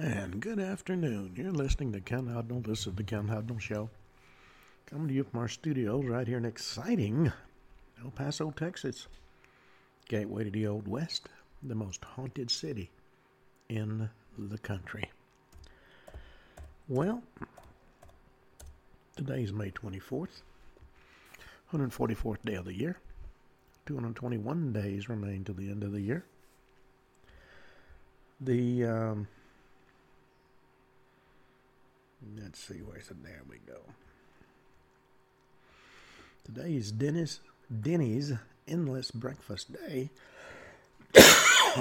And good afternoon. You're listening to Ken Hudnall. This is The Ken Hudnall Show. Coming to you from our studios right here in exciting El Paso, Texas. Gateway to the Old West, the most haunted city in the country. Well, today's May 24th, 144th day of the year. 221 days remain to the end of the year. The, let's see, where's it? There we go. Today is Denny's Endless Breakfast Day.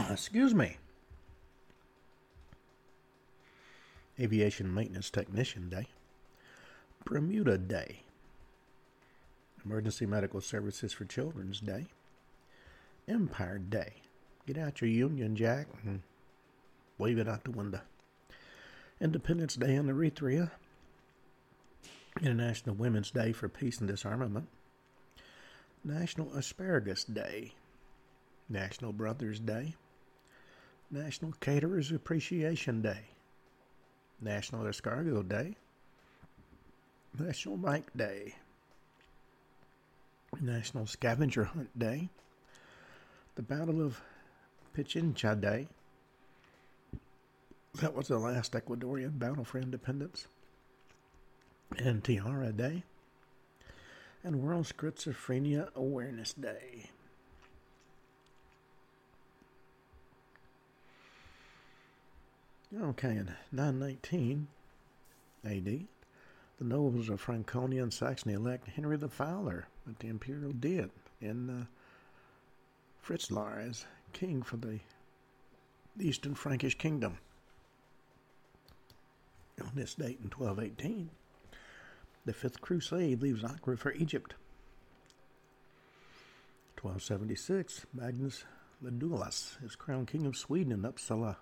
Excuse me. Aviation Maintenance Technician Day. Bermuda Day. Emergency Medical Services for Children's Day. Empire Day. Get out your Union Jack and wave it out the window. Independence Day in Eritrea. International Women's Day for Peace and Disarmament. National Asparagus Day. National Brothers Day. National Caterers Appreciation Day. National Escargot Day. National Bike Day. National Scavenger Hunt Day. The Battle of Pichincha Day. That was the last Ecuadorian battle for independence. And Tiara Day. And World Schizophrenia Awareness Day. Okay, in 919 A.D., the nobles of Franconia and Saxony elect Henry the Fowler at the imperial diet in Fritzlar as king for the Eastern Frankish kingdom. On this date in 1218, the Fifth Crusade leaves Acre for Egypt. 1276, Magnus Ladulus is crowned king of Sweden in Uppsala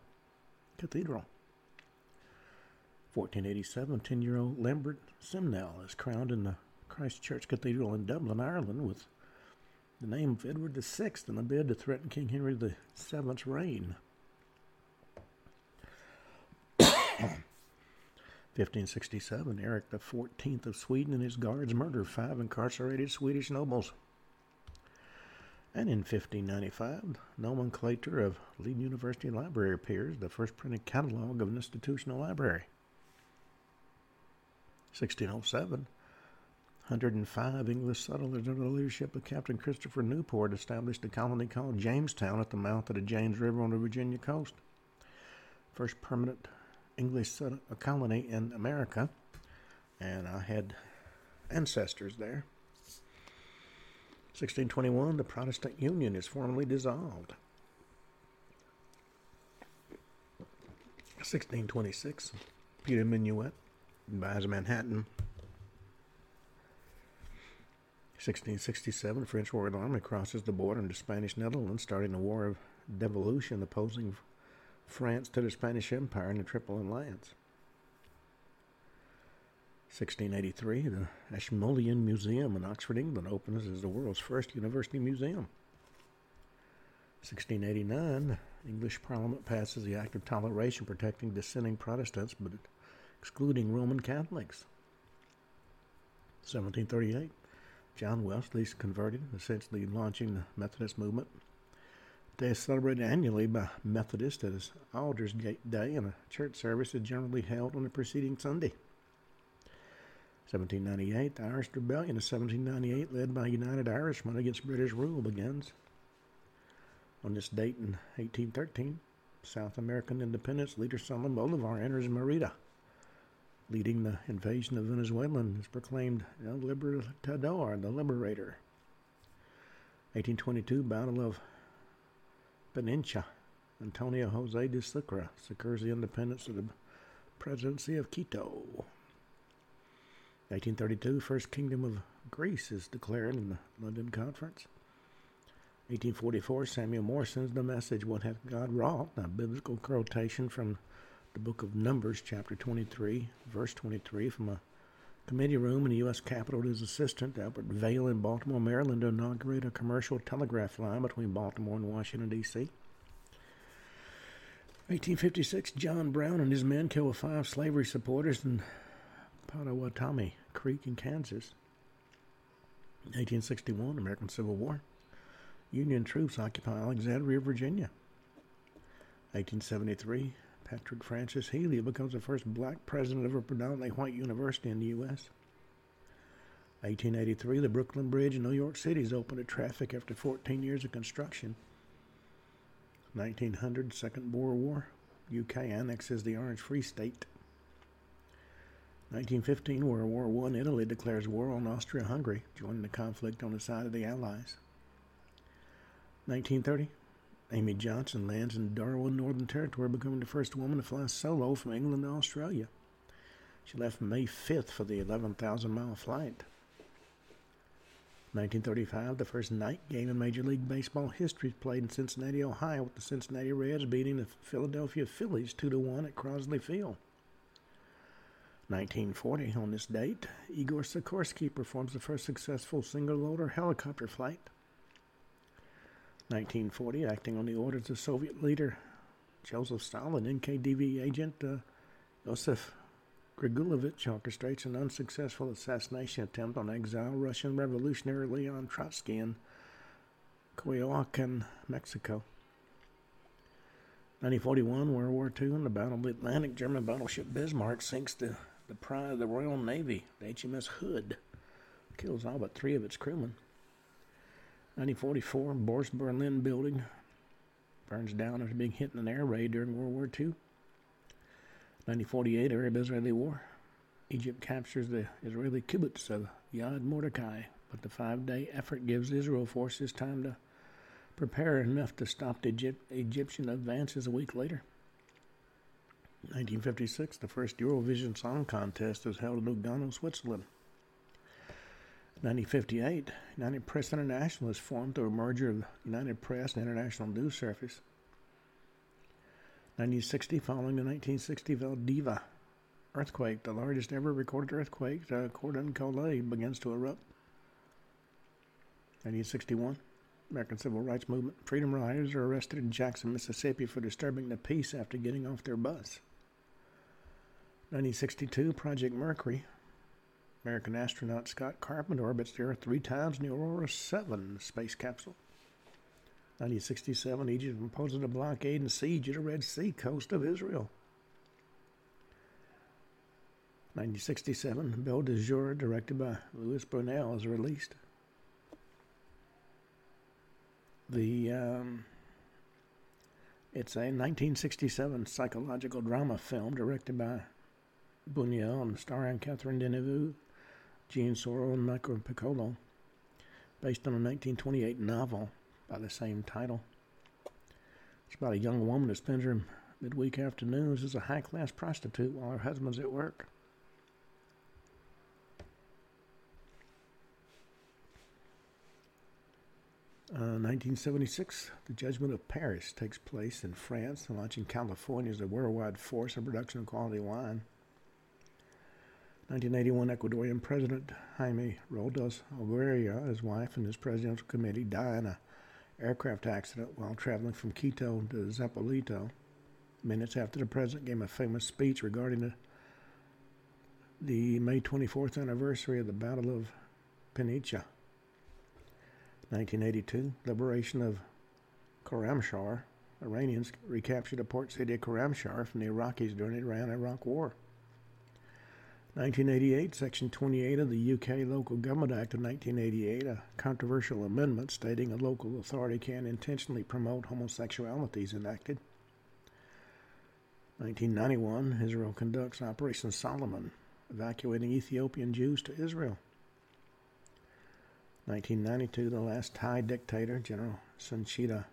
Cathedral. 1487, 10-year-old Lambert Simnel is crowned in the Christ Church Cathedral in Dublin, Ireland, with the name of Edward VI in a bid to threaten King Henry VII's reign. 1567, Eric the 14th of Sweden and his guards murder 5 incarcerated Swedish nobles. And in 1595, nomenclature of Leiden University Library appears, the first printed catalog of an institutional library. 1607, 105 English settlers under the leadership of Captain Christopher Newport established a colony called Jamestown at the mouth of the James River on the Virginia coast. First permanent English colony in America, and I had ancestors there. 1621, the Protestant Union is formally dissolved. 1626, Peter Minuit buys Manhattan. 1667, French Royal Army crosses the border into Spanish Netherlands, starting the War of Devolution, opposing France to the Spanish Empire and the Triple Alliance. 1683, the Ashmolean Museum in Oxford, England opens as the world's first university museum. 1689, English Parliament passes the Act of Toleration protecting dissenting Protestants but excluding Roman Catholics. 1738, John Wesley is converted, essentially launching the Methodist movement. They are celebrated annually by Methodists as Aldersgate Day, and a church service is generally held on the preceding Sunday. 1798, the Irish Rebellion of 1798, led by United Irishmen against British rule, begins. On this date in 1813, South American independence leader Simón Bolivar enters Merida, leading the invasion of Venezuela, and is proclaimed El Libertador, the Liberator. 1822, Battle of Pichincha. Antonio Jose de Sucre secures the independence of the presidency of Quito. 1832, First Kingdom of Greece is declared in the London Conference. 1844, Samuel Morse sends the message, "What hath God wrought?" a biblical quotation from the book of Numbers, chapter 23, verse 23, from a committee room in the U.S. Capitol to his assistant, Albert Vail, in Baltimore, Maryland, to inaugurate a commercial telegraph line between Baltimore and Washington, D.C. 1856, John Brown and his men kill five slavery supporters in Pottawatomie Creek in Kansas. 1861, American Civil War. Union troops occupy Alexandria, Virginia. 1873, Patrick Francis Healy becomes the first black president of a predominantly white university in the U.S. 1883, the Brooklyn Bridge in New York City is open to traffic after 14 years of construction. 1900, Second Boer War. UK annexes the Orange Free State. 1915, World War I, Italy declares war on Austria-Hungary, joining the conflict on the side of the Allies. 1930, Amy Johnson lands in Darwin, Northern Territory, becoming the first woman to fly solo from England to Australia. She left May 5th for the 11,000-mile flight. 1935, the first night game in Major League Baseball history is played in Cincinnati, Ohio, with the Cincinnati Reds beating the Philadelphia Phillies 2-1 at Crosley Field. 1940, on this date, Igor Sikorsky performs the first successful single-loader helicopter flight. 1940, acting on the orders of Soviet leader Joseph Stalin, NKVD agent Joseph Grigulovich orchestrates an unsuccessful assassination attempt on exiled Russian revolutionary Leon Trotsky in Coyoacan, Mexico. 1941, World War II, in the Battle of the Atlantic, German battleship Bismarck sinks the pride of the Royal Navy, the HMS Hood, kills all but 3 of its crewmen. 1944, Boris Berlin building burns down after being hit in an air raid during World War II. 1948, Arab-Israeli War. Egypt captures the Israeli kibbutz of Yad Mordecai, but the 5-day effort gives Israel forces time to prepare enough to stop the Egyptian advances a week later. 1956, the first Eurovision Song Contest was held in Lugano, Switzerland. 1958, United Press International is formed through a merger of United Press and International News Service. 1960, following the 1960 Valdivia earthquake, the largest ever recorded earthquake, the Cordon Calais begins to erupt. 1961, American Civil Rights Movement. Freedom Riders are arrested in Jackson, Mississippi for disturbing the peace after getting off their bus. 1962, Project Mercury. American astronaut Scott Carpenter orbits the Earth 3 times in the Aurora 7 space capsule. 1967, Egypt imposes a blockade and siege at the Red Sea coast of Israel. 1967, Belle de Jour, directed by Louis Buñuel, is released. It's a 1967 psychological drama film directed by Buñuel and starring Catherine Deneuve, Jean Sorrell, and Michael Piccolo, based on a 1928 novel by the same title. It's about a young woman who spends her midweek afternoons as a high-class prostitute while her husband's at work. In 1976, the Judgment of Paris takes place in France, launching California as a worldwide force in production of quality wine. 1981, Ecuadorian President Jaime Roldós Aguirre, his wife, and his presidential committee die in an aircraft accident while traveling from Quito to Zapolito, minutes after the president gave a famous speech regarding the May 24th anniversary of the Battle of Peniche. 1982, liberation of Khorramshahr. Iranians recaptured the port city of Khorramshahr from the Iraqis during the Iran-Iraq War. 1988, Section 28 of the UK Local Government Act of 1988, a controversial amendment stating a local authority can intentionally promote homosexuality, is enacted. 1991, Israel conducts Operation Solomon, evacuating Ethiopian Jews to Israel. 1992, the last Thai dictator, General Sunchita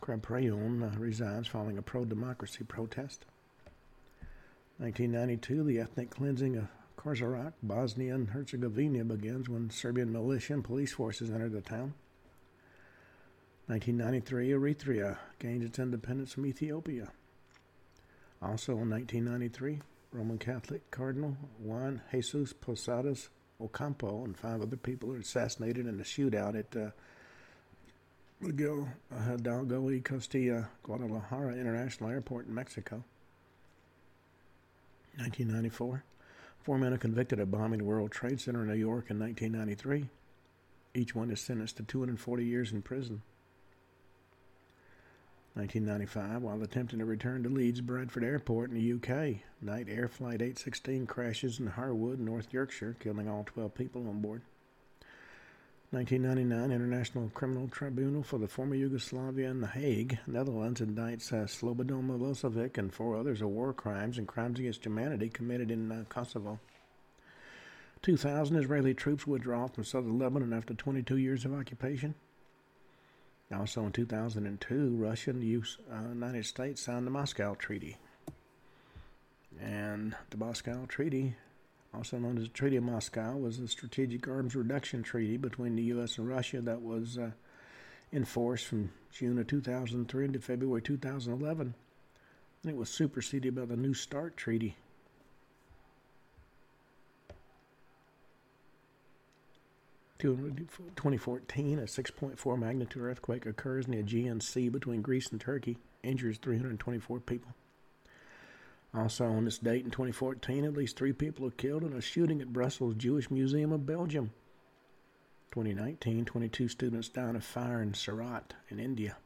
Krajapaksa, resigns following a pro-democracy protest. 1992, the ethnic cleansing of Kozarak, Bosnia and Herzegovina, begins when Serbian militia and police forces enter the town. 1993, Eritrea gains its independence from Ethiopia. Also in 1993, Roman Catholic Cardinal Juan Jesus Posadas Ocampo and 5 other people are assassinated in a shootout at Miguel Hidalgo y Costilla, Guadalajara International Airport in Mexico. 1994. Four men are convicted of bombing the World Trade Center in New York in 1993. Each one is sentenced to 240 years in prison. 1995. While attempting to return to Leeds Bradford Airport in the UK, Knight Air Flight 816 crashes in Harwood, North Yorkshire, killing all 12 people on board. 1999. International Criminal Tribunal for the former Yugoslavia in The Hague, Netherlands, indicts Slobodan Milosevic and four others of war crimes and crimes against humanity committed in Kosovo. 2000. Israeli troops withdraw from southern Lebanon after 22 years of occupation. Also in 2002, Russia and the United States signed the Moscow Treaty. And the Moscow Treaty, also known as the Treaty of Moscow, was a strategic arms reduction treaty between the U.S. and Russia that was in force from June of 2003 into February 2011. And it was superseded by the New START Treaty. In 2014, a 6.4 magnitude earthquake occurs in the Aegean Sea between Greece and Turkey, injures 324 people. Also on this date in 2014, at least three people are killed in a shooting at Brussels Jewish Museum of Belgium. 2019, 22 students died of fire in Surat in India.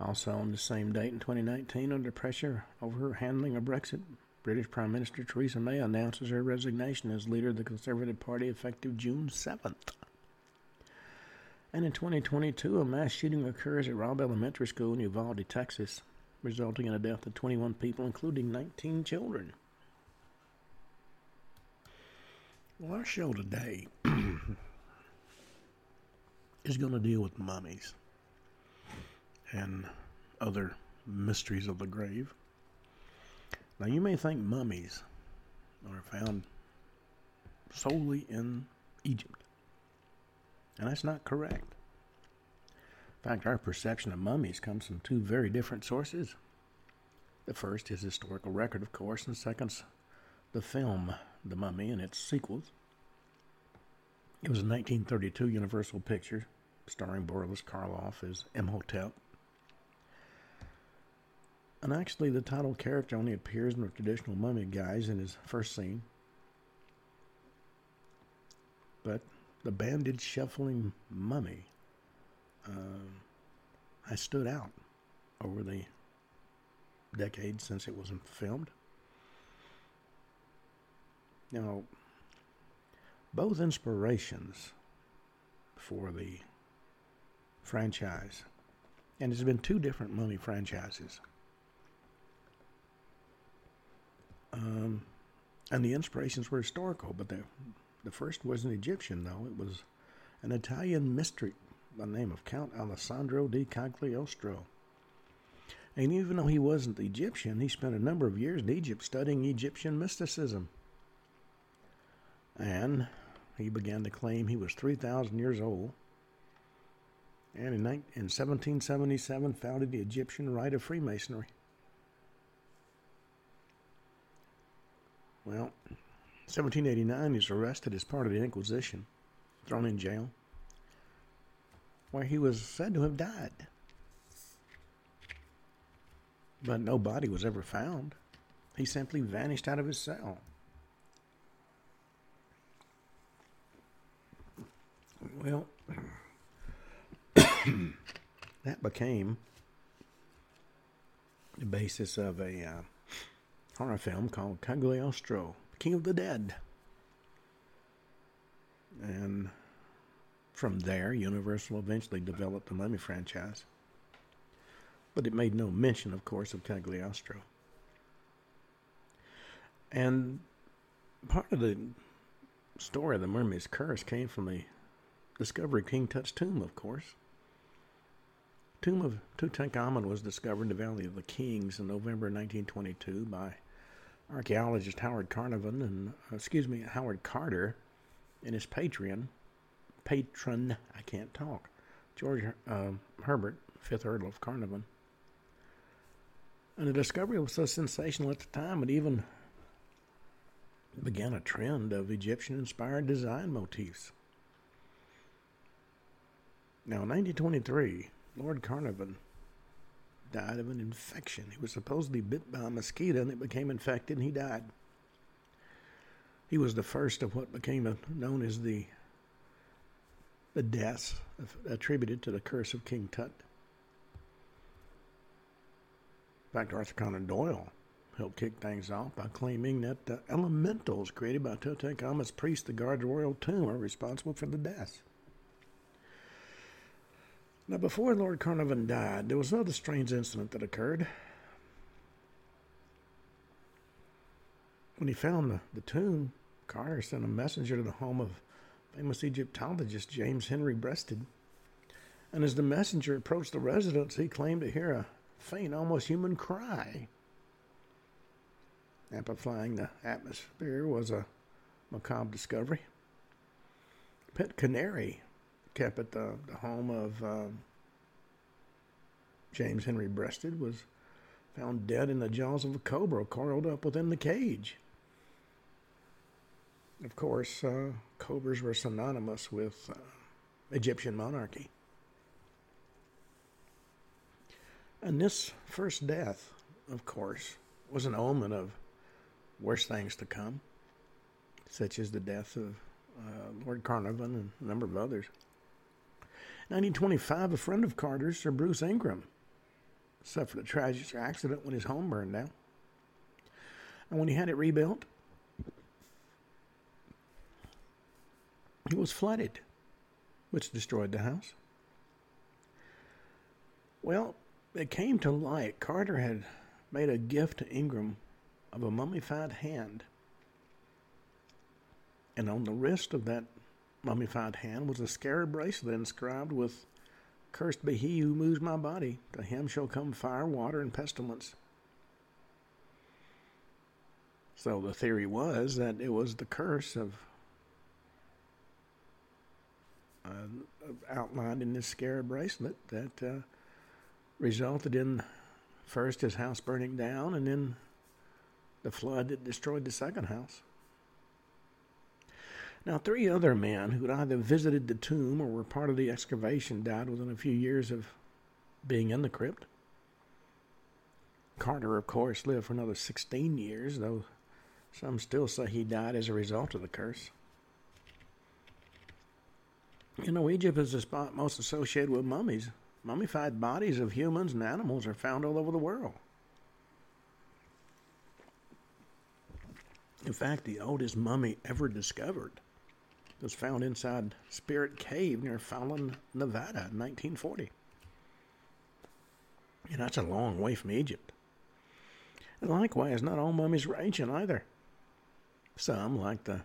Also on the same date in 2019, under pressure over her handling of Brexit, British Prime Minister Theresa May announces her resignation as leader of the Conservative Party effective June 7th. And in 2022, a mass shooting occurs at Robb Elementary School in Uvalde, Texas, resulting in the death of 21 people, including 19 children. Well, our show today is going to deal with mummies and other mysteries of the grave. Now, you may think mummies are found solely in Egypt, and that's not correct. In fact, our perception of mummies comes from two very different sources. The first is historical record, of course, and second's the film The Mummy and its sequels. It was a 1932 Universal picture starring Boris Karloff as Imhotep. And actually, the title character only appears in the traditional mummy guise in his first scene. But the bandage shuffling mummy has stood out over the decades since it was filmed. Now, both inspirations for the franchise, and there's been two different mummy franchises. And the inspirations were historical, but the first was an Egyptian, though. It was an Italian mystic by the name of Count Alessandro di Cagliostro. And even though he wasn't Egyptian, he spent a number of years in Egypt studying Egyptian mysticism. And he began to claim he was 3,000 years old. And in 1777 founded the Egyptian Rite of Freemasonry. Well, 1789, he was arrested as part of the Inquisition, thrown in jail, where he was said to have died. But no body was ever found. He simply vanished out of his cell. Well, that became the basis of a horror film called Cagliostro, King of the Dead. And from there, Universal eventually developed the Mummy franchise. But it made no mention, of course, of Cagliostro. And part of the story of the Mummy's Curse came from the discovery of King Tut's tomb, of course. The tomb of Tutankhamun was discovered in the Valley of the Kings in November 1922 by archaeologist Howard Carter and his patron, George Herbert, fifth Earl of Carnarvon. And the discovery was so sensational at the time, it even began a trend of Egyptian-inspired design motifs. Now, in 1923, Lord Carnarvon died of an infection. He was supposedly bit by a mosquito, and it became infected, and he died. He was the first of what became known as the deaths attributed to the curse of King Tut. In fact, Arthur Conan Doyle helped kick things off by claiming that the elementals created by Tutankhamun's priest to guard the royal tomb are responsible for the deaths. Now, before Lord Carnarvon died, there was another strange incident that occurred. When he found the tomb, Carter sent a messenger to the home of famous Egyptologist James Henry Breasted. And as the messenger approached the residence, he claimed to hear a faint, almost human cry. Amplifying the atmosphere was a macabre discovery. A pet canary kept at the home of James Henry Breasted was found dead in the jaws of a cobra coiled up within the cage. Of course, cobras were synonymous with Egyptian monarchy. And this first death, of course, was an omen of worse things to come, such as the death of Lord Carnarvon and a number of others. 1925, a friend of Carter's, Sir Bruce Ingram, suffered a tragic accident when his home burned down. And when he had it rebuilt, it was flooded, which destroyed the house. Well, it came to light Carter had made a gift to Ingram of a mummified hand. And on the wrist of that mummified hand was a scarab bracelet inscribed with, "Cursed be he who moves my body. To him shall come fire, water, and pestilence." So the theory was that it was the curse of outlined in this scarab bracelet that resulted in first his house burning down and then the flood that destroyed the second house. Now, three other men who had either visited the tomb or were part of the excavation died within a few years of being in the crypt. Carter, of course, lived for another 16 years, though some still say he died as a result of the curse. You know, Egypt is the spot most associated with mummies. Mummified bodies of humans and animals are found all over the world. In fact, the oldest mummy ever discovered was found inside Spirit Cave near Fallon, Nevada in 1940. And that's a long way from Egypt. And likewise, not all mummies were ancient either. Some, like the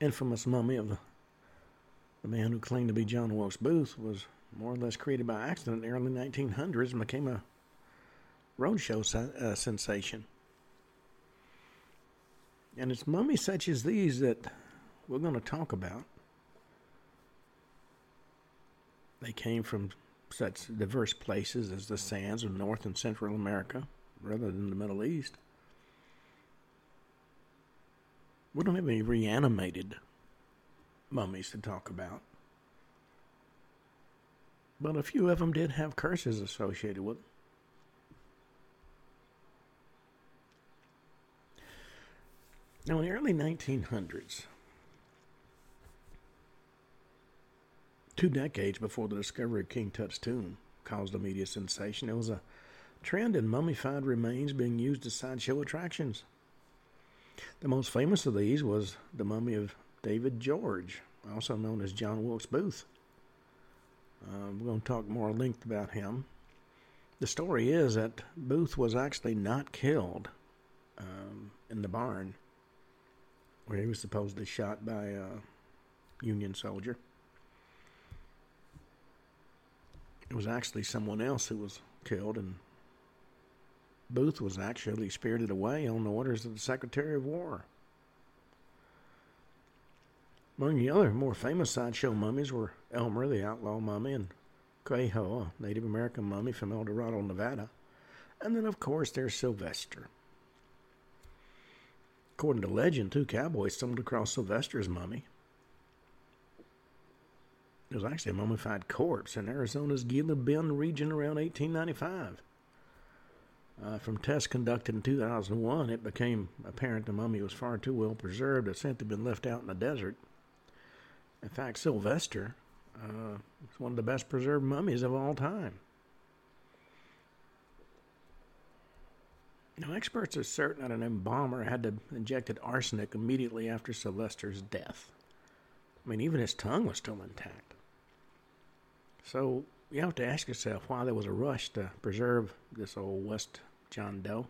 infamous mummy of the man who claimed to be John Wilkes Booth, was more or less created by accident in the early 1900s and became a roadshow sensation. And it's mummies such as these that we're going to talk about. They came from such diverse places as the sands of North and Central America, rather than the Middle East. We don't have any reanimated mummies to talk about. But a few of them did have curses associated with them. Now, in the early 1900s, 2 decades before the discovery of King Tut's tomb caused a media sensation, there was a trend in mummified remains being used as sideshow attractions. The most famous of these was the mummy of David George, also known as John Wilkes Booth. We're going to talk more at length about him. The story is that Booth was actually not killed in the barn where he was supposedly shot by a Union soldier. It was actually someone else who was killed, and Booth was actually spirited away on the orders of the Secretary of War. Among the other more famous sideshow mummies were Elmer, the outlaw mummy, and Cahoe, a Native American mummy from El Dorado, Nevada. And then, of course, there's Sylvester. According to legend, 2 cowboys stumbled across Sylvester's mummy. It was actually a mummified corpse in Arizona's Gila Bend region around 1895. From tests conducted in 2001, it became apparent the mummy was far too well preserved to simply have been left out in the desert. In fact, Sylvester is one of the best preserved mummies of all time. Now, experts are certain that an embalmer had to injected arsenic immediately after Sylvester's death. I mean, even his tongue was still intact. So you have to ask yourself why there was a rush to preserve this old West John Doe.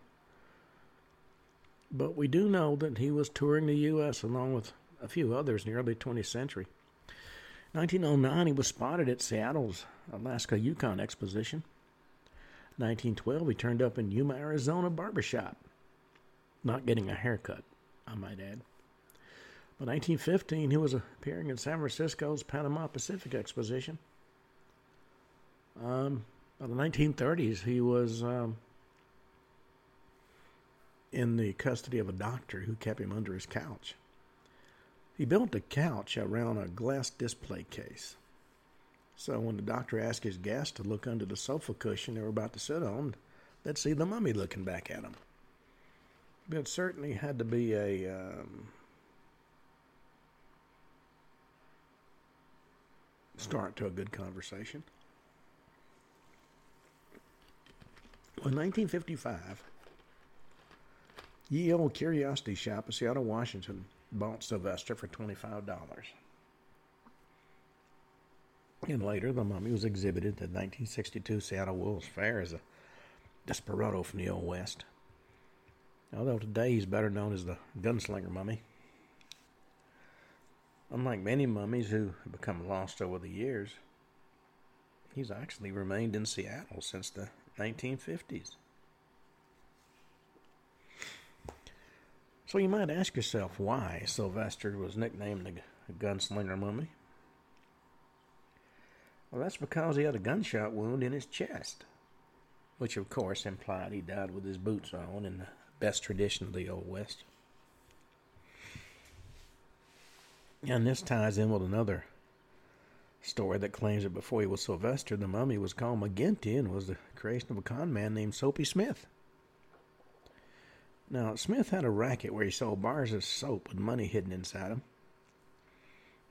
But we do know that he was touring the U.S. along with a few others in the early 20th century. In 1909, he was spotted at Seattle's Alaska-Yukon Exposition. 1912, he turned up in Yuma, Arizona barbershop. Not getting a haircut, I might add. By 1915, he was appearing in San Francisco's Panama Pacific Exposition. By the 1930s, he was in the custody of a doctor who kept him under his couch. He built a couch around a glass display case. So when the doctor asked his guests to look under the sofa cushion they were about to sit on, they'd see the mummy looking back at them. But it certainly had to be a start to a good conversation. Well, in 1955, Ye Old Curiosity Shop in Seattle, Washington, bought Sylvester for $25. And later, the mummy was exhibited at the 1962 Seattle World's Fair as a desperado from the Old West. Although today he's better known as the gunslinger mummy. Unlike many mummies who have become lost over the years, he's actually remained in Seattle since the 1950s. So you might ask yourself why Sylvester was nicknamed the gunslinger mummy. Well, that's because he had a gunshot wound in his chest, which of course implied he died with his boots on in the best tradition of the Old West. And this ties in with another story that claims that before he was Sylvester, the mummy was called McGinty and was the creation of a con man named Soapy Smith. Now, Smith had a racket where he sold bars of soap with money hidden inside them.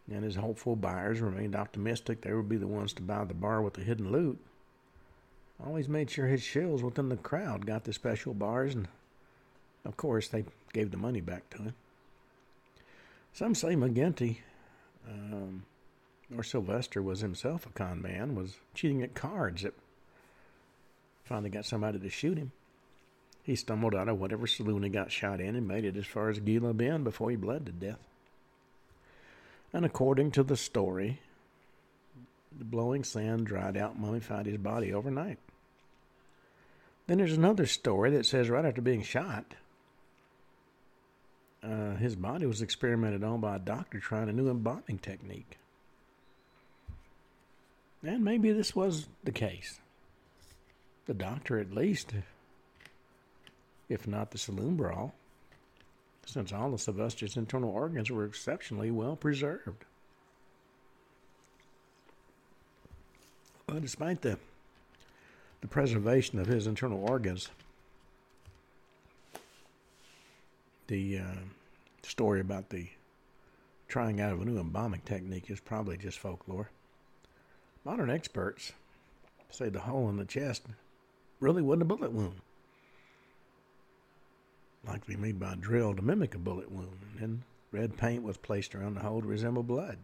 And his hopeful buyers remained optimistic they would be the ones to buy the bar with the hidden loot. Always made sure his shills within the crowd got the special bars, and of course they gave the money back to him. Some say McGinty, or Sylvester was himself a con man, was cheating at cards that finally got somebody to shoot him. He stumbled out of whatever saloon he got shot in and made it as far as Gila Bend before he bled to death. And according to the story, the blowing sand dried out and mummified his body overnight. Then there's another story that says right after being shot, his body was experimented on by a doctor trying a new embalming technique. And maybe this was the case. The doctor at least, if not the saloon brawl, since all of Sylvester's internal organs were exceptionally well preserved. Well, despite the preservation of his internal organs, the story about the trying out of a new embalming technique is probably just folklore. Modern experts say the hole in the chest really wasn't a bullet wound. Likely made by a drill to mimic a bullet wound, and then red paint was placed around the hole to resemble blood.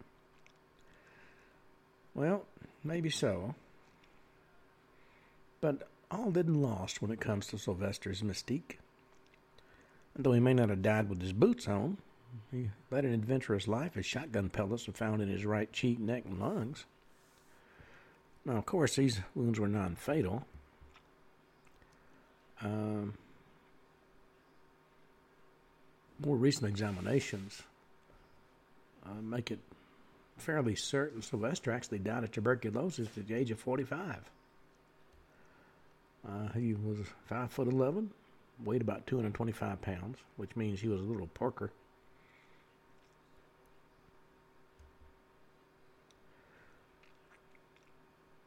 Well, maybe so, but all didn't lost when it comes to Sylvester's mystique. And though he may not have died with his boots on, he led an adventurous life as shotgun pellets were found in his right cheek, neck, and lungs. Now, of course, these wounds were non-fatal. More recent examinations make it fairly certain Sylvester actually died of tuberculosis at the age of 45. He was 5'11", weighed about 225 pounds, which means he was a little porker.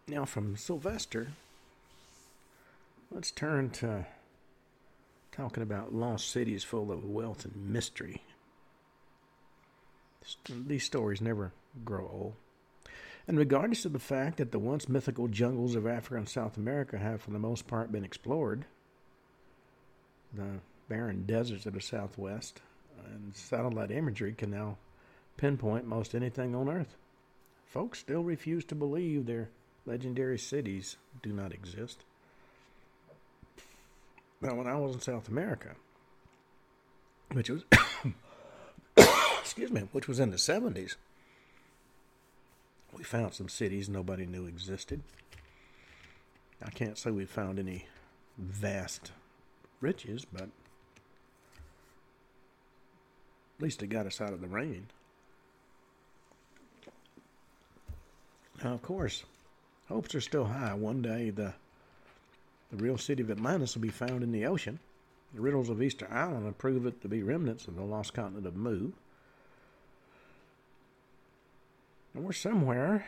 Now from Sylvester, let's turn to talking about lost cities full of wealth and mystery. These stories never grow old. And regardless of the fact that the once mythical jungles of Africa and South America have for the most part been explored, the barren deserts of the Southwest and satellite imagery can now pinpoint most anything on Earth. Folks still refuse to believe their legendary cities do not exist. Now, when I was in South America, which was which was in the 70s, we found some cities nobody knew existed. I can't say we found any vast riches, but at least it got us out of the rain. Now, of course, hopes are still high. One day, the real city of Atlantis will be found in the ocean. The riddles of Easter Island prove it to be remnants of the lost continent of Mu. And we're somewhere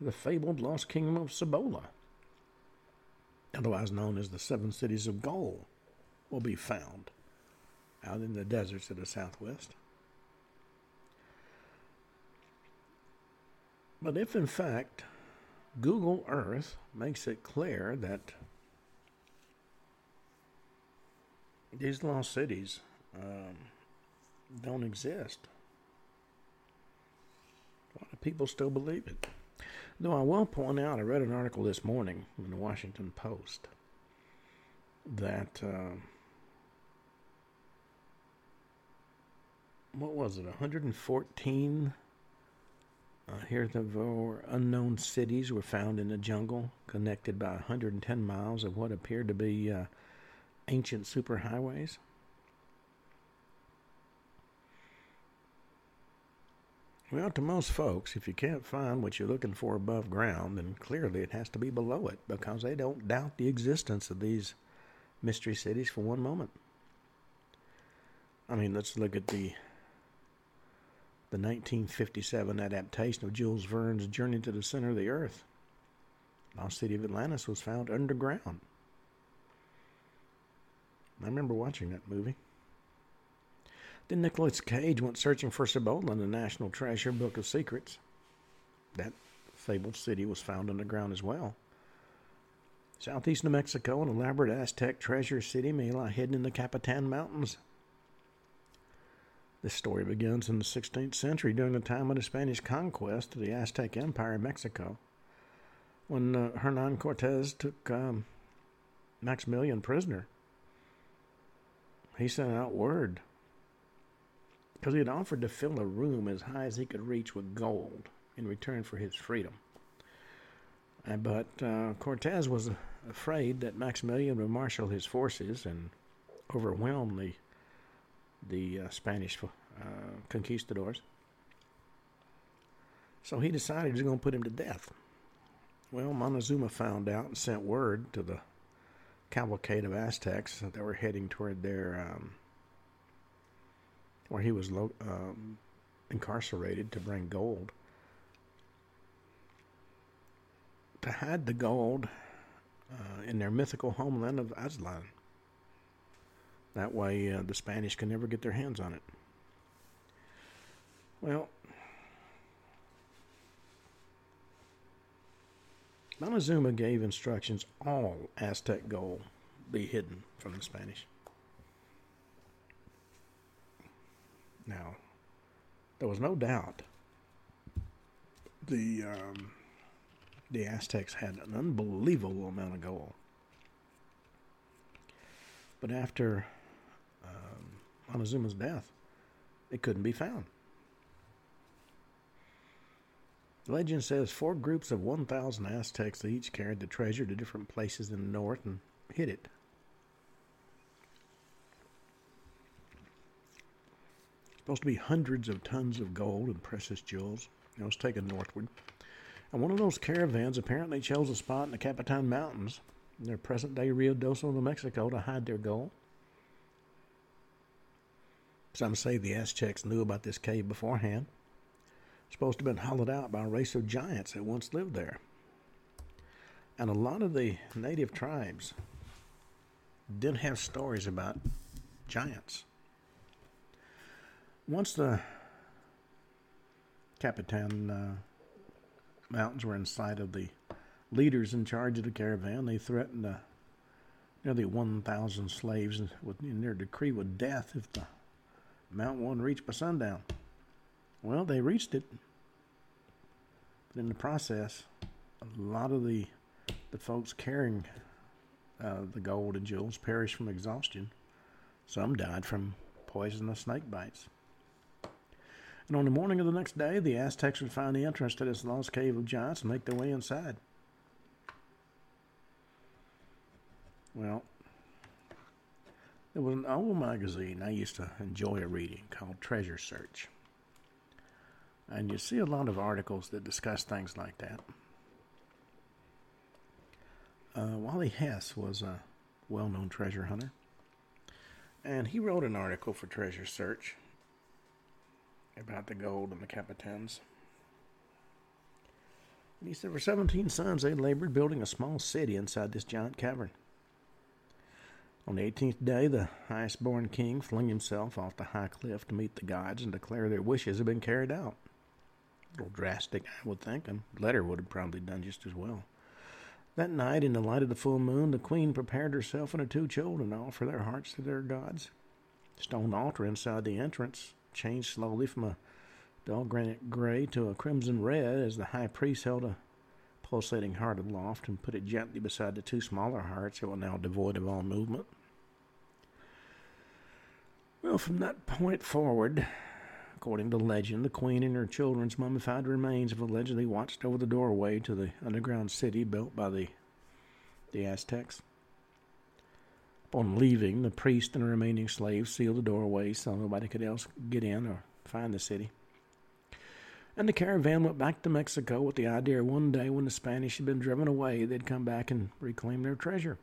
the fabled lost kingdom of Cibola, otherwise known as the Seven Cities of Gaul, will be found out in the deserts of the Southwest. But if, in fact, Google Earth makes it clear that these lost cities don't exist, why do people still believe it? Though I will point out, I read an article this morning in the Washington Post that, what was it, 114... Heretofore unknown cities were found in the jungle, connected by 110 miles of what appeared to be ancient superhighways. Well, to most folks, if you can't find what you're looking for above ground, then clearly it has to be below it, because they don't doubt the existence of these mystery cities for one moment. I mean, let's look at the 1957 adaptation of Jules Verne's Journey to the Center of the Earth. The lost city of Atlantis was found underground. I remember watching that movie. Then Nicolas Cage went searching for Cibola in the National Treasure Book of Secrets. That fabled city was found underground as well. Southeast New Mexico, an elaborate Aztec treasure city may lie hidden in the Capitan Mountains. This story begins in the 16th century during the time of the Spanish conquest of the Aztec Empire in Mexico, when Hernan Cortes took Maximilian prisoner. He sent out word, because he had offered to fill a room as high as he could reach with gold in return for his freedom. But Cortes was afraid that Maximilian would marshal his forces and overwhelm the Spanish conquistadors. So he decided he was going to put him to death. Well, Montezuma found out and sent word to the cavalcade of Aztecs that were heading toward their where he was incarcerated, to bring gold. To hide the gold in their mythical homeland of Aztlan. That way, the Spanish can never get their hands on it. Well, Montezuma gave instructions all Aztec gold be hidden from the Spanish. Now, there was no doubt the Aztecs had an unbelievable amount of gold. But after Montezuma's death, it couldn't be found. Legend says 4 groups of 1,000 Aztecs each carried the treasure to different places in the north and hid it. It's supposed to be hundreds of tons of gold and precious jewels. It was taken northward. And one of those caravans apparently chose a spot in the Capitan Mountains, in their present-day Rio Doce, New Mexico, to hide their gold. Some say the Aztecs knew about this cave beforehand. It's supposed to have been hollowed out by a race of giants that once lived there. And a lot of the native tribes did have stories about giants. Once the Capitan Mountains were in sight of the leaders in charge of the caravan, they threatened nearly 1,000 slaves in their decree with death if the mountain wasn't reached by sundown. Well, they reached it, but in the process, a lot of the folks carrying the gold and jewels perished from exhaustion. Some died from poisonous snake bites. And on the morning of the next day, the Aztecs would find the entrance to this lost cave of giants and make their way inside. Well, there was an old magazine I used to enjoy reading called Treasure Search. And you see a lot of articles that discuss things like that. Wally Hess was a well-known treasure hunter. And he wrote an article for Treasure Search about the gold and the Capitans. And he said for 17 suns they labored building a small city inside this giant cavern. On the 18th day, the highest-born king flung himself off the high cliff to meet the gods and declare their wishes had been carried out. A little drastic, I would think, and the letter would have probably done just as well. That night, in the light of the full moon, the queen prepared herself and her two children to offer their hearts to their gods. The stone altar inside the entrance changed slowly from a dull granite gray to a crimson red as the high priest held a pulsating heart aloft and put it gently beside the two smaller hearts that were now devoid of all movement. Well, from that point forward, according to legend, the queen and her children's mummified remains have allegedly watched over the doorway to the underground city built by the Aztecs. Upon leaving, the priest and the remaining slaves sealed the doorway so nobody could else get in or find the city. And the caravan went back to Mexico with the idea one day when the Spanish had been driven away, they'd come back and reclaim their treasure.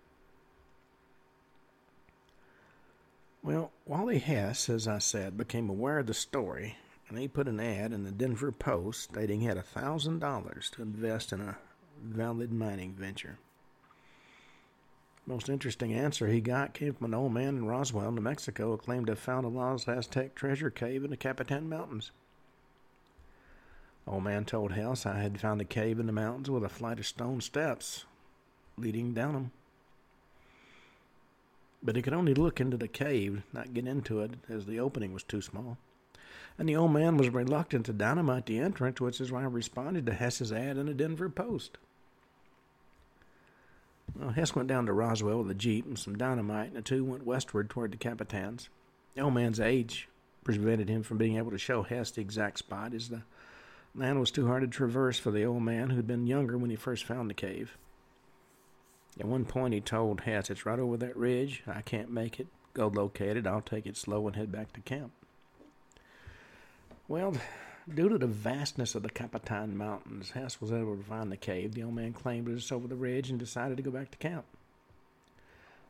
Well, Wally Hess, as I said, became aware of the story, and he put an ad in the Denver Post stating he had $1,000 to invest in a valid mining venture. The most interesting answer he got came from an old man in Roswell, New Mexico, who claimed to have found a lost Aztec treasure cave in the Capitan Mountains. The old man told Hess I had found a cave in the mountains with a flight of stone steps leading down them. But he could only look into the cave, not get into it, as the opening was too small. And the old man was reluctant to dynamite the entrance, which is why I responded to Hess's ad in the Denver Post. Well, Hess went down to Roswell with a jeep and some dynamite, and the two went westward toward the Capitans. The old man's age prevented him from being able to show Hess the exact spot, as the land was too hard to traverse for the old man who'd been younger when he first found the cave. At one point he told Hess, it's right over that ridge, I can't make it, go locate it, I'll take it slow and head back to camp. Well, due to the vastness of the Capitan Mountains, Hess was able to find the cave. The old man claimed it was over the ridge and decided to go back to camp.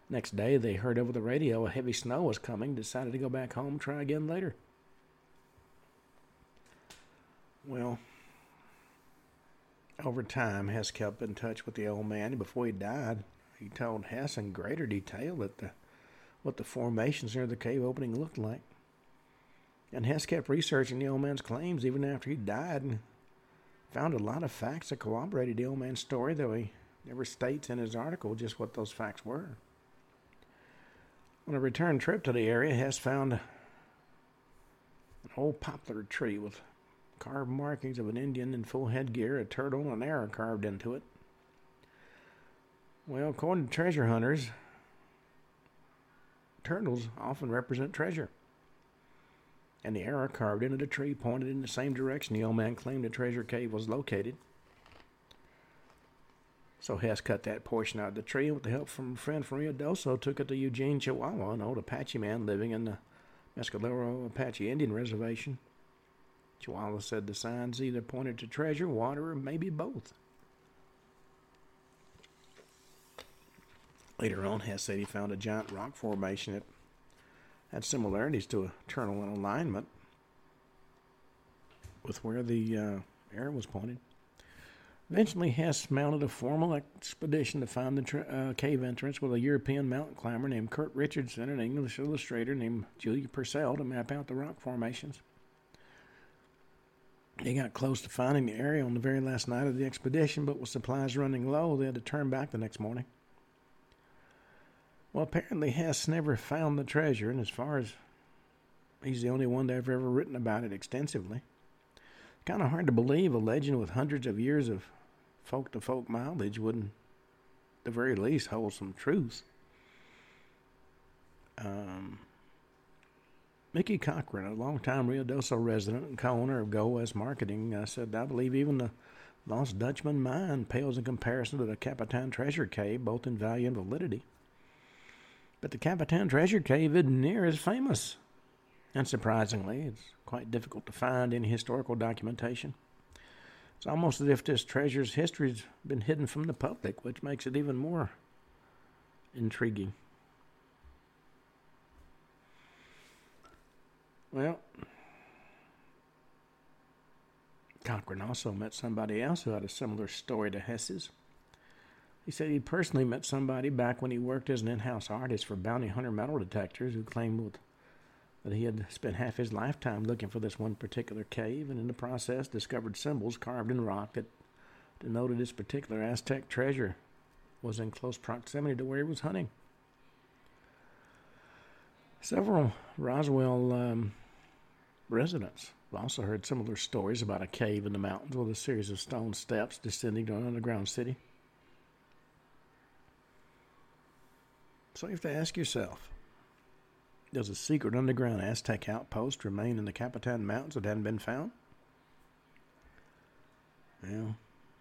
Next day they heard over the radio a heavy snow was coming, decided to go back home, try again later. Well, over time, Hess kept in touch with the old man, and before he died, he told Hess in greater detail that what the formations near the cave opening looked like. And Hess kept researching the old man's claims even after he died and found a lot of facts that corroborated the old man's story, though he never states in his article just what those facts were. On a return trip to the area, Hess found an old poplar tree with carved markings of an Indian in full headgear, a turtle, and an arrow carved into it. Well, according to treasure hunters, turtles often represent treasure. And the arrow carved into the tree pointed in the same direction the old man claimed the treasure cave was located. So Hess cut that portion out of the tree and with the help from a friend from Rio Doso took it to Eugene, Chihuahua, an old Apache man living in the Mescalero Apache Indian Reservation. Chihuahua said the signs either pointed to treasure, water, or maybe both. Later on, Hess said he found a giant rock formation that had similarities to a turtle in alignment with where the arrow was pointed. Eventually, Hess mounted a formal expedition to find the cave entrance with a European mountain climber named Kurt Richardson and an English illustrator named Julia Purcell to map out the rock formations. They got close to finding the area on the very last night of the expedition, but with supplies running low, they had to turn back the next morning. Well, apparently Hess never found the treasure, and as far as he's the only one to have ever written about it extensively. Kind of hard to believe a legend with hundreds of years of folk-to-folk mileage wouldn't, at the very least, hold some truth. Mickey Cochran, a longtime Rio Doce resident and co-owner of Go West Marketing, said, "I believe even the Lost Dutchman mine pales in comparison to the Capitan Treasure Cave, both in value and validity. But the Capitan Treasure Cave isn't near as famous. Unsurprisingly, it's quite difficult to find any historical documentation. It's almost as if this treasure's history's been hidden from the public, which makes it even more intriguing." Well, Cochran also met somebody else who had a similar story to Hess's. He said he personally met somebody back when he worked as an in-house artist for bounty hunter metal detectors who claimed that he had spent half his lifetime looking for this one particular cave and in the process discovered symbols carved in rock that denoted this particular Aztec treasure was in close proximity to where he was hunting. Several Roswell residents have also heard similar stories about a cave in the mountains with a series of stone steps descending to an underground city. So you have to ask yourself, does a secret underground Aztec outpost remain in the Capitan Mountains that hadn't been found? Well,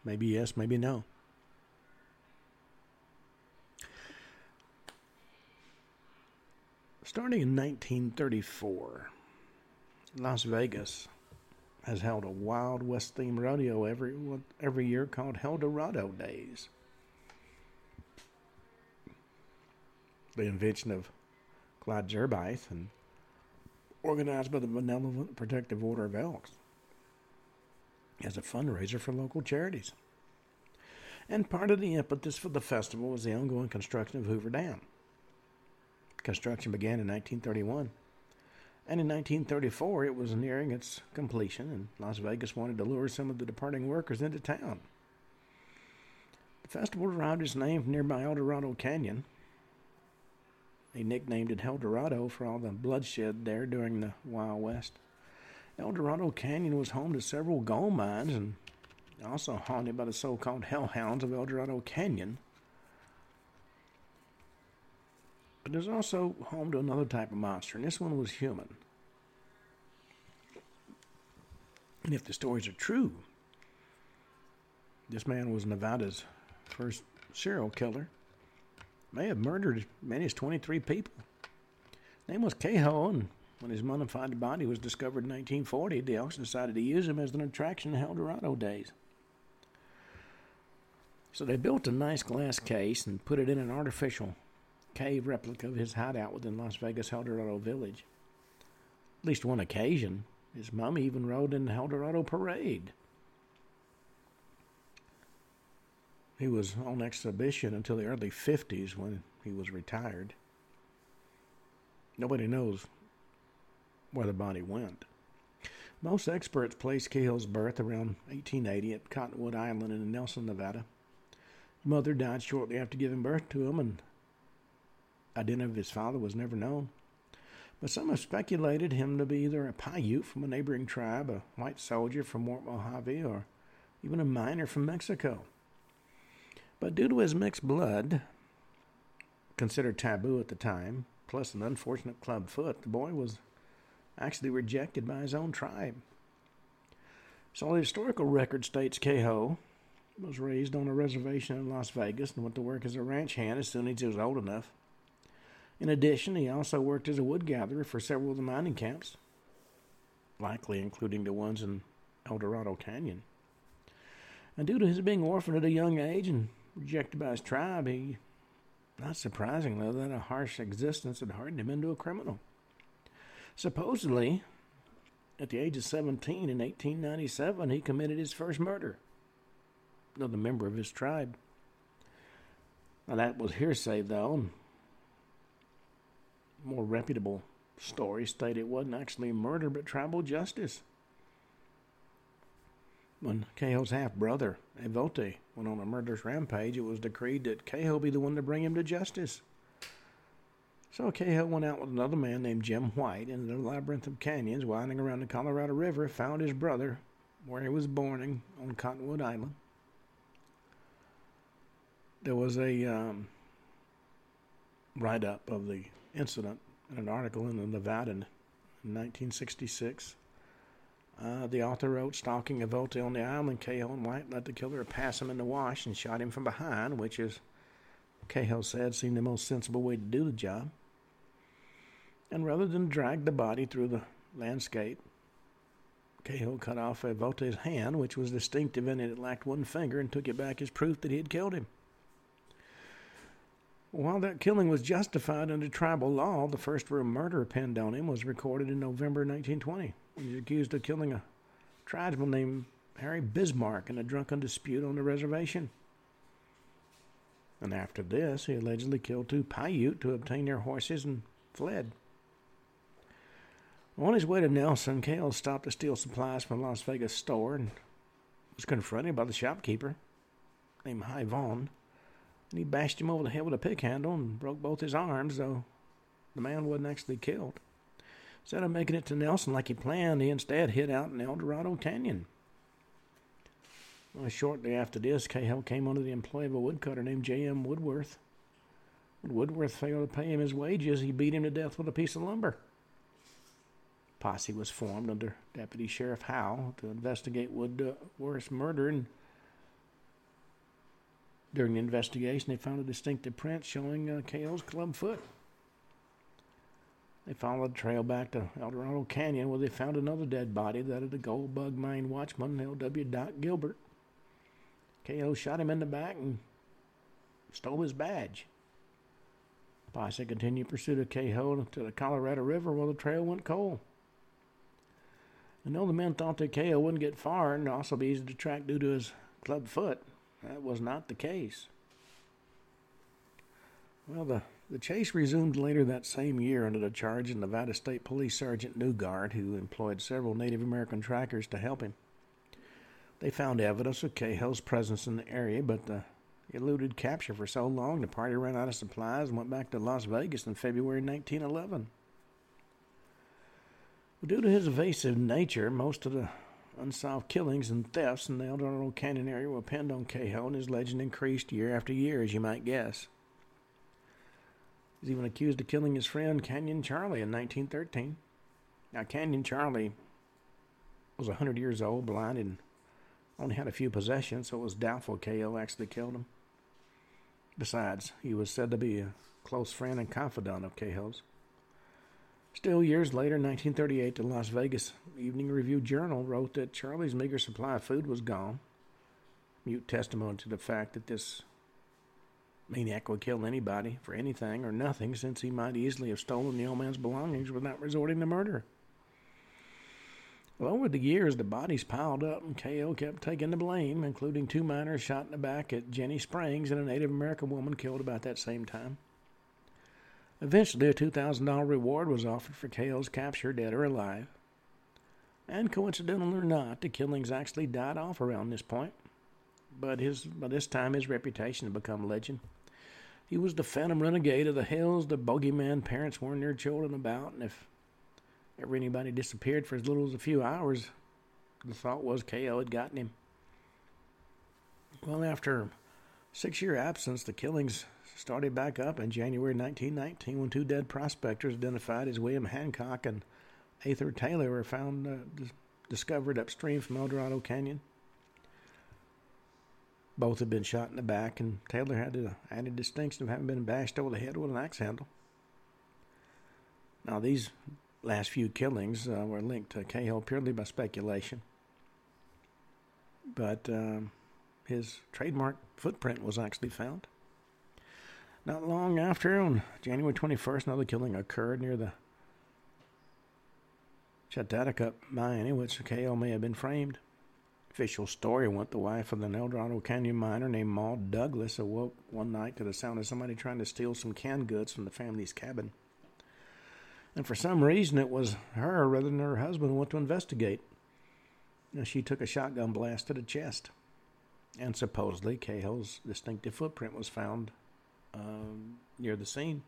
maybe yes, maybe no. Starting in 1934, Las Vegas has held a Wild West-themed rodeo every year called El Dorado Days. The invention of Clyde Gerbith and organized by the Benevolent Protective Order of Elks as a fundraiser for local charities. And part of the impetus for the festival was the ongoing construction of Hoover Dam. Construction began in 1931, and in 1934 it was nearing its completion, and Las Vegas wanted to lure some of the departing workers into town. The festival derived its name from nearby El Dorado Canyon. They nicknamed it El Dorado for all the bloodshed there during the Wild West. El Dorado Canyon was home to several gold mines and also haunted by the so-called hellhounds of El Dorado Canyon. But there's also home to another type of monster, and this one was human. And if the stories are true, this man was Nevada's first serial killer. May have murdered as many as 23 people. His name was Cahoe, and when his mummified body was discovered in 1940, the Elks decided to use him as an attraction in El Dorado Days. So they built a nice glass case and put it in an artificial cave replica of his hideout within Las Vegas' El Dorado Village. At least one occasion, his mummy even rode in the El Dorado Parade. He was on exhibition until the early 50s when he was retired. Nobody knows where the body went. Most experts place Cahill's birth around 1880 at Cottonwood Island in Nelson, Nevada. His mother died shortly after giving birth to him, and the identity of his father was never known. But some have speculated him to be either a Paiute from a neighboring tribe, a white soldier from West Mojave, or even a miner from Mexico. But due to his mixed blood, considered taboo at the time, plus an unfortunate club foot, the boy was actually rejected by his own tribe. So the historical record states Cahoe was raised on a reservation in Las Vegas and went to work as a ranch hand as soon as he was old enough. In addition, he also worked as a wood gatherer for several of the mining camps, likely including the ones in El Dorado Canyon. And due to his being orphaned at a young age and rejected by his tribe, he, not surprisingly, led a harsh existence that hardened him into a criminal. Supposedly, at the age of 17 in 1897, he committed his first murder. another member of his tribe. Now that was hearsay, though. More reputable story stated it wasn't actually a murder, but tribal justice. When Cahoe's half-brother, Evote, went on a murderous rampage, it was decreed that Cahoe be the one to bring him to justice. So Cahoe went out with another man named Jim White into the labyrinth of canyons winding around the Colorado River, found his brother where he was born on Cottonwood Island. There was a write-up of the incident in an article in the Nevada in 1966. The author wrote, stalking Evote on the island, Cahoe and White let the killer pass him in the wash and shot him from behind, which is, Cahoe said, seemed the most sensible way to do the job. And rather than drag the body through the landscape, Cahoe cut off Evote's hand, which was distinctive in that it lacked one finger, and took it back as proof that he had killed him. While that killing was justified under tribal law, the first real murder pinned on him was recorded in November 1920. He was accused of killing a tribesman named Harry Bismarck in a drunken dispute on the reservation. And after this, he allegedly killed two Paiute to obtain their horses and fled. On his way to Nelson, Cahoe stopped to steal supplies from a Las Vegas store and was confronted by the shopkeeper named Hy Vaughn. And he bashed him over the head with a pick handle and broke both his arms, though the man wasn't actually killed. Instead of making it to Nelson like he planned, he instead hid out in El Dorado Canyon. Well, shortly after this, Cahoe came under the employ of a woodcutter named J.M. Woodworth. When Woodworth failed to pay him his wages, he beat him to death with a piece of lumber. Posse was formed under Deputy Sheriff Howell to investigate Woodworth's murder, and during the investigation, they found a distinctive print showing Cahoe's club foot. They followed the trail back to El Dorado Canyon, where they found another dead body, that of the gold bug mine watchman, L.W. Doc Gilbert. Cahoe shot him in the back and stole his badge. The posse continued pursuit of Cahoe to the Colorado River, where the trail went cold. And though the men thought that Cahoe wouldn't get far and also be easy to track due to his club foot, that was not the case. Well, the chase resumed later that same year under the charge of Nevada State Police Sergeant Newgard, who employed several Native American trackers to help him. They found evidence of Cahoe's presence in the area, but he eluded capture for so long, the party ran out of supplies and went back to Las Vegas in February 1911. Due to his evasive nature, most of the unsolved killings and thefts in the El Dorado Canyon area were pinned on Cahoe, and his legend increased year after year, as you might guess. He's even accused of killing his friend Canyon Charlie in 1913. Now, Canyon Charlie was 100 years old, blind, and only had a few possessions, so it was doubtful Cahoe actually killed him. Besides, he was said to be a close friend and confidant of Cahoe's. Still, years later, in 1938, the Las Vegas Evening Review Journal wrote that Charlie's meager supply of food was gone. Mute testimony to the fact that this maniac would kill anybody for anything or nothing, since he might easily have stolen the old man's belongings without resorting to murder. Well, over the years, the bodies piled up and Cahoe kept taking the blame, including two miners shot in the back at Jenny Springs and a Native American woman killed about that same time. Eventually, a $2,000 reward was offered for Cahoe's capture, dead or alive. And coincidental or not, the killings actually died off around this point. But by this time, his reputation had become legend. He was the phantom renegade of the hills, the bogeyman parents warned their children about, and if ever anybody disappeared for as little as a few hours, the thought was Cahoe had gotten him. Well, after a 6-year absence, the killings started back up in January 1919 when two dead prospectors identified as William Hancock and Arthur Taylor were found discovered upstream from El Dorado Canyon. Both had been shot in the back, and Taylor had the added distinction of having been bashed over the head with an axe handle. Now, these last few killings were linked to Cahoe purely by speculation. But his trademark footprint was actually found. Not long after, on January 21st, another killing occurred near the Chattanooga mine in which Cahoe may have been framed. Official story went the wife of an El Dorado Canyon miner named Maud Douglas awoke one night to the sound of somebody trying to steal some canned goods from the family's cabin. And for some reason, it was her rather than her husband who went to investigate. And she took a shotgun blast to the chest. And supposedly, Cahoe's distinctive footprint was found near the scene.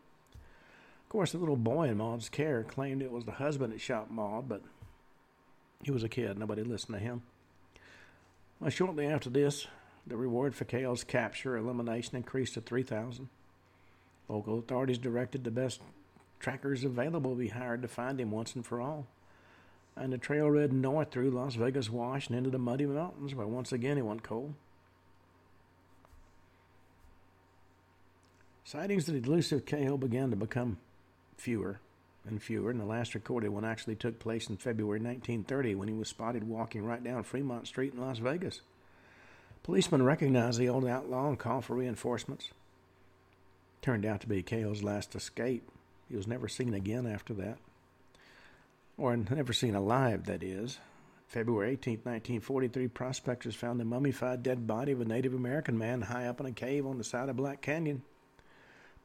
Of course, the little boy in Maud's care claimed it was the husband that shot Maud, but he was a kid. Nobody listened to him. Well, shortly after this, the reward for Cahoe's capture or elimination increased to $3,000. Local authorities directed the best trackers available be hired to find him once and for all. And the trail led north through Las Vegas Wash and into the Muddy Mountains, where once again he went cold. Sightings of the elusive Cahoe began to become fewer and fewer, and the last recorded one actually took place in February 1930 when he was spotted walking right down Fremont Street in Las Vegas. Policemen recognized the old outlaw and called for reinforcements. Turned out to be Cahoe's last escape. He was never seen again after that. Or never seen alive, that is. February 18, 1943, prospectors found the mummified dead body of a Native American man high up in a cave on the side of Black Canyon.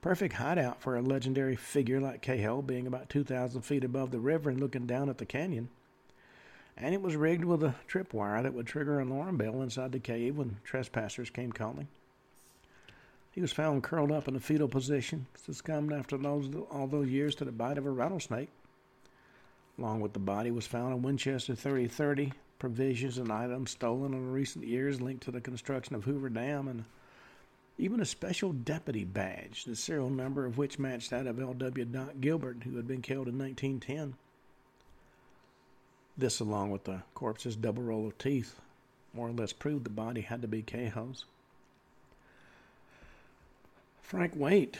Perfect hideout for a legendary figure like Cahoe, being about 2,000 feet above the river and looking down at the canyon. And it was rigged with a tripwire that would trigger an alarm bell inside the cave when trespassers came calling. He was found curled up in a fetal position, succumbed after all those years to the bite of a rattlesnake. Along with the body was found a Winchester .30-30, provisions and items stolen in recent years linked to the construction of Hoover Dam, and even a special deputy badge, the serial number of which matched that of L.W. Doc Gilbert, who had been killed in 1910. This, along with the corpse's double roll of teeth, more or less proved the body had to be Cahoe's. Frank Waite,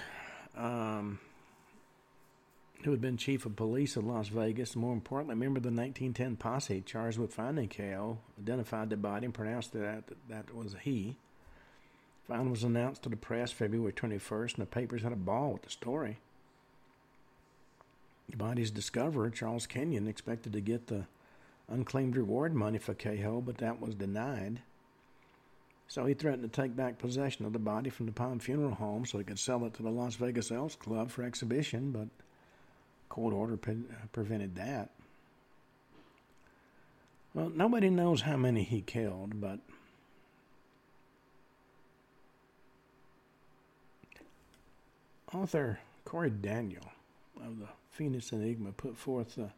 who had been chief of police in Las Vegas, and more importantly, member of the 1910 posse charged with finding Cahoe, identified the body and pronounced that was he. Find was announced to the press February 21st, and the papers had a ball with the story. The body's discoverer, Charles Kenyon, expected to get the unclaimed reward money for Cahoe, but that was denied. So he threatened to take back possession of the body from the Palm Funeral Home so he could sell it to the Las Vegas Elks Club for exhibition, but court order prevented that. Well, nobody knows how many he killed, but author Corey Daniel of the Phoenix Enigma put forth the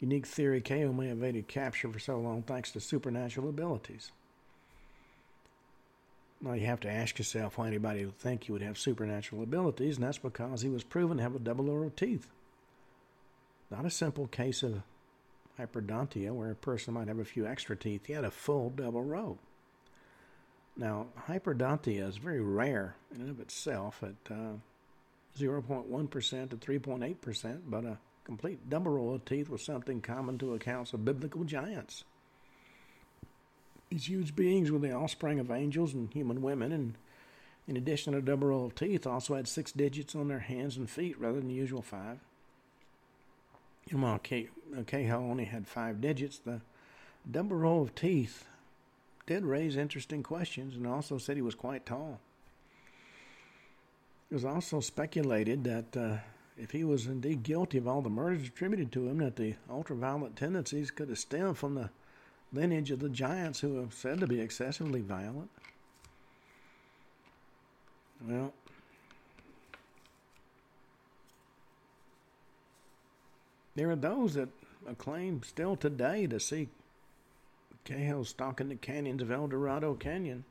unique theory Cahoe may have evaded capture for so long thanks to supernatural abilities. Now you have to ask yourself why anybody would think he would have supernatural abilities, and that's because he was proven to have a double row of teeth. Not a simple case of hyperdontia where a person might have a few extra teeth. He had a full double row. Now, hyperdontia is very rare in and of itself at 0.1% to 3.8%, but a complete double row of teeth was something common to accounts of biblical giants. These huge beings were the offspring of angels and human women, and in addition to the double row of teeth, also had 6 digits on their hands and feet rather than the usual 5. And while Cahoe only had 5 digits, the double row of teeth did raise interesting questions, and also said he was quite tall. It was also speculated that if he was indeed guilty of all the murders attributed to him, that the ultraviolet tendencies could have stemmed from the lineage of the giants who are said to be excessively violent. Well, there are those that acclaim still today to see Cahoe stalking the canyons of El Dorado Canyon.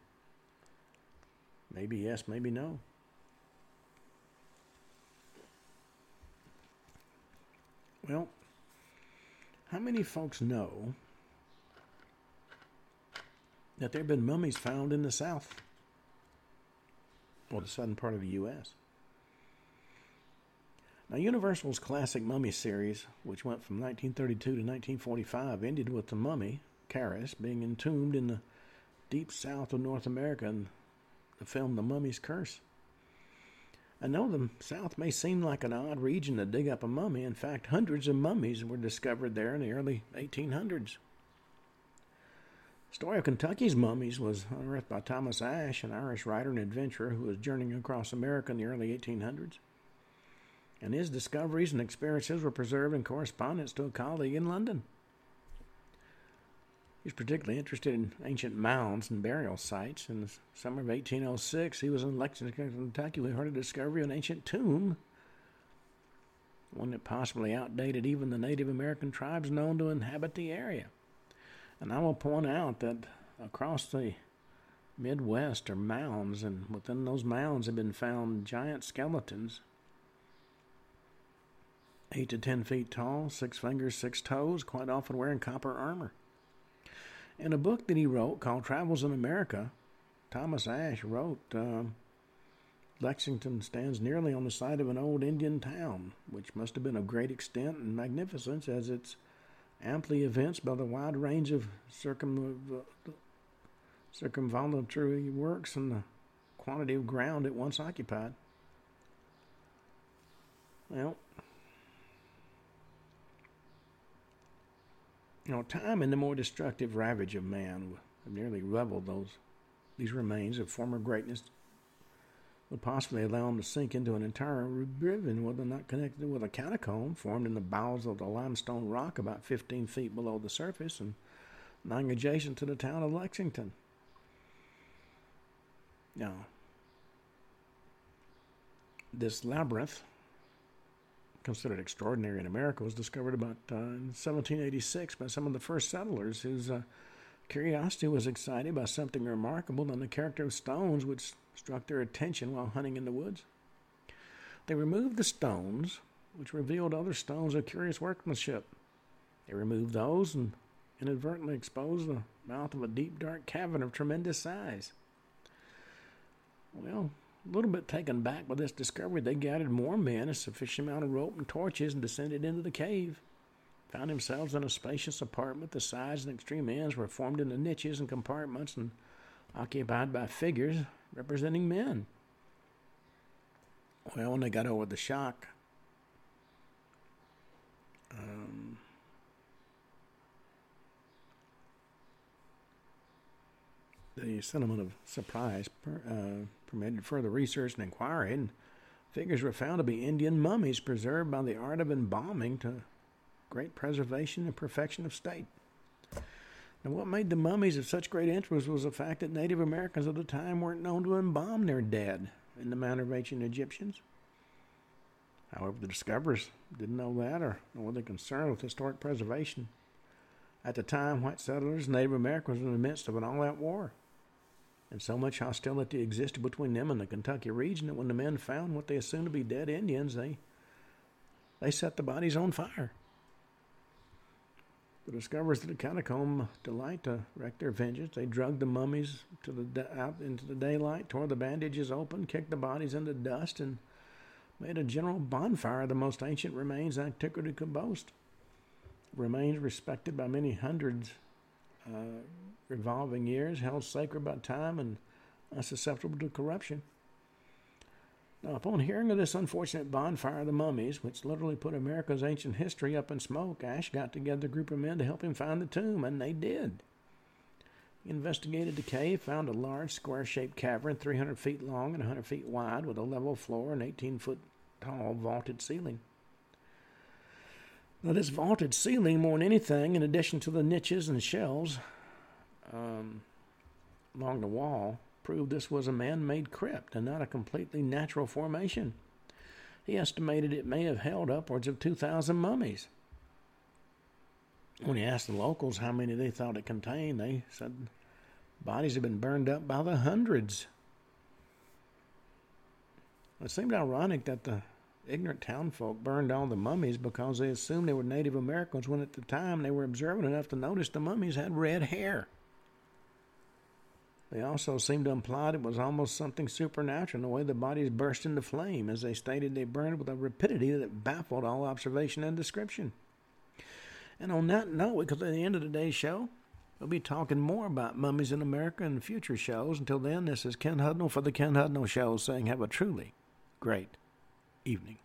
Maybe yes, maybe no. Well, how many folks know that there have been mummies found in the South? Well, the southern part of the U.S. Now, Universal's classic mummy series, which went from 1932 to 1945, ended with the mummy, Caris, being entombed in the deep south of North America in the film The Mummy's Curse. I know the South may seem like an odd region to dig up a mummy. In fact, hundreds of mummies were discovered there in the early 1800s. The story of Kentucky's mummies was unearthed by Thomas Ashe, an Irish writer and adventurer who was journeying across America in the early 1800s. And his discoveries and experiences were preserved in correspondence to a colleague in London. He was particularly interested in ancient mounds and burial sites. In the summer of 1806, he was in Lexington, Kentucky, when he heard a discovery of an ancient tomb, one that possibly outdated even the Native American tribes known to inhabit the area. And I will point out that across the Midwest are mounds, and within those mounds have been found giant skeletons, 8 to 10 feet tall, 6 fingers, 6 toes, quite often wearing copper armor. In a book that he wrote called Travels in America, Thomas Ashe wrote, Lexington stands nearly on the site of an old Indian town, which must have been of great extent and magnificence, as it's amply evinced by the wide range of circumvallatory works and the quantity of ground it once occupied. Well, you know, time and the more destructive ravage of man have nearly leveled these remains of former greatness. Would possibly allow them to sink into an entire ravine, whether or not connected with a catacomb formed in the bowels of the limestone rock about 15 feet below the surface and lying adjacent to the town of Lexington. Now, this labyrinth, considered extraordinary in America, was discovered about in 1786 by some of the first settlers whose curiosity was excited by something remarkable in the character of stones which struck their attention while hunting in the woods. They removed the stones, which revealed other stones of curious workmanship. They removed those and inadvertently exposed the mouth of a deep, dark cavern of tremendous size. Well, a little bit taken back by this discovery, they gathered more men, a sufficient amount of rope and torches, and descended into the cave. Found themselves in a spacious apartment. The sides and extreme ends were formed into niches and compartments and occupied by figures representing men. Well, when they got over the shock, the sentiment of surprise permitted further research and inquiry, and figures were found to be Indian mummies preserved by the art of embalming to great preservation and perfection of state. And what made the mummies of such great interest was the fact that Native Americans of the time weren't known to embalm their dead in the manner of ancient Egyptians. However, the discoverers didn't know that or were they concerned with historic preservation. At the time, white settlers and Native Americans were in the midst of an all-out war, and so much hostility existed between them and the Kentucky region that when the men found what they assumed to be dead Indians, they set the bodies on fire. The discoverers of the catacomb delight to wreak their vengeance. They dragged the mummies out into the daylight, tore the bandages open, kicked the bodies into dust, and made a general bonfire of the most ancient remains antiquity could boast. Remains respected by many hundreds, revolving years, held sacred by time and unsusceptible to corruption. Now, upon hearing of this unfortunate bonfire of the mummies, which literally put America's ancient history up in smoke, Ashe got together a group of men to help him find the tomb, and they did. He investigated the cave, found a large square-shaped cavern, 300 feet long and 100 feet wide, with a level floor and 18-foot-tall vaulted ceiling. Now, this vaulted ceiling, more than anything, in addition to the niches and shelves along the wall, proved this was a man-made crypt and not a completely natural formation. He estimated it may have held upwards of 2,000 mummies. When he asked the locals how many they thought it contained, they said bodies had been burned up by the hundreds. It seemed ironic that the ignorant townfolk burned all the mummies because they assumed they were Native Americans when at the time they were observant enough to notice the mummies had red hair. They also seemed to imply it was almost something supernatural in the way the bodies burst into flame. As they stated, they burned with a rapidity that baffled all observation and description. And on that note, because at the end of today's show, we'll be talking more about mummies in America in future shows. Until then, this is Ken Hudnall for The Ken Hudnall Show saying have a truly great evening.